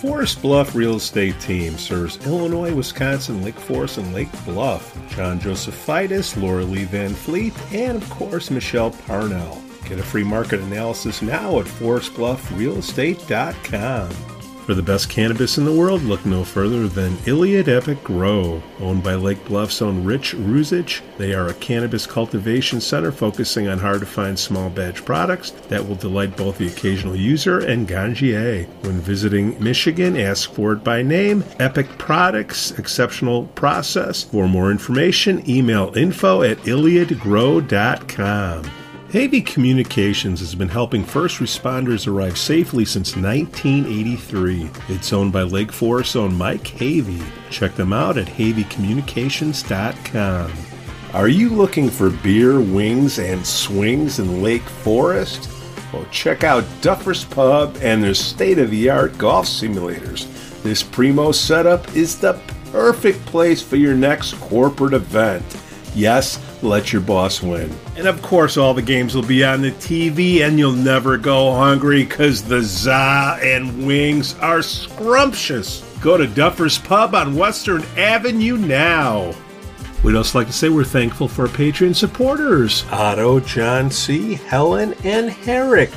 Forest Bluff Real Estate Team serves Illinois, Wisconsin, Lake Forest, and Lake Bluff. John Josephitis, Laura Lee Van Fleet, and of course, Michelle Parnell. Get a free market analysis now at forestbluffrealestate.com. For the best cannabis in the world, look no further than Iliad Epic Grow. Owned by Lake Bluff's own Rich Ruzich, they are a cannabis cultivation center focusing on hard-to-find small batch products that will delight both the occasional user and ganjier. When visiting Michigan, ask for it by name. Epic products, exceptional process. For more information, email info@iliadgrow.com. Havey Communications has been helping first responders arrive safely since 1983. It's owned by Lake Forest's own Mike Havey. Check them out at HaveyCommunications.com. Are you looking for beer, wings, and swings in Lake Forest? Well, check out Duffer's Pub and their state-of-the-art golf simulators. This Primo setup is the perfect place for your next corporate event. Yes, let your boss win. And of course, all the games will be on the TV, and you'll never go hungry because the za and wings are scrumptious. Go to Duffer's Pub on Western Avenue now. We'd also like to say we're thankful for our Patreon supporters. Otto, John C., Helen, and Herrick.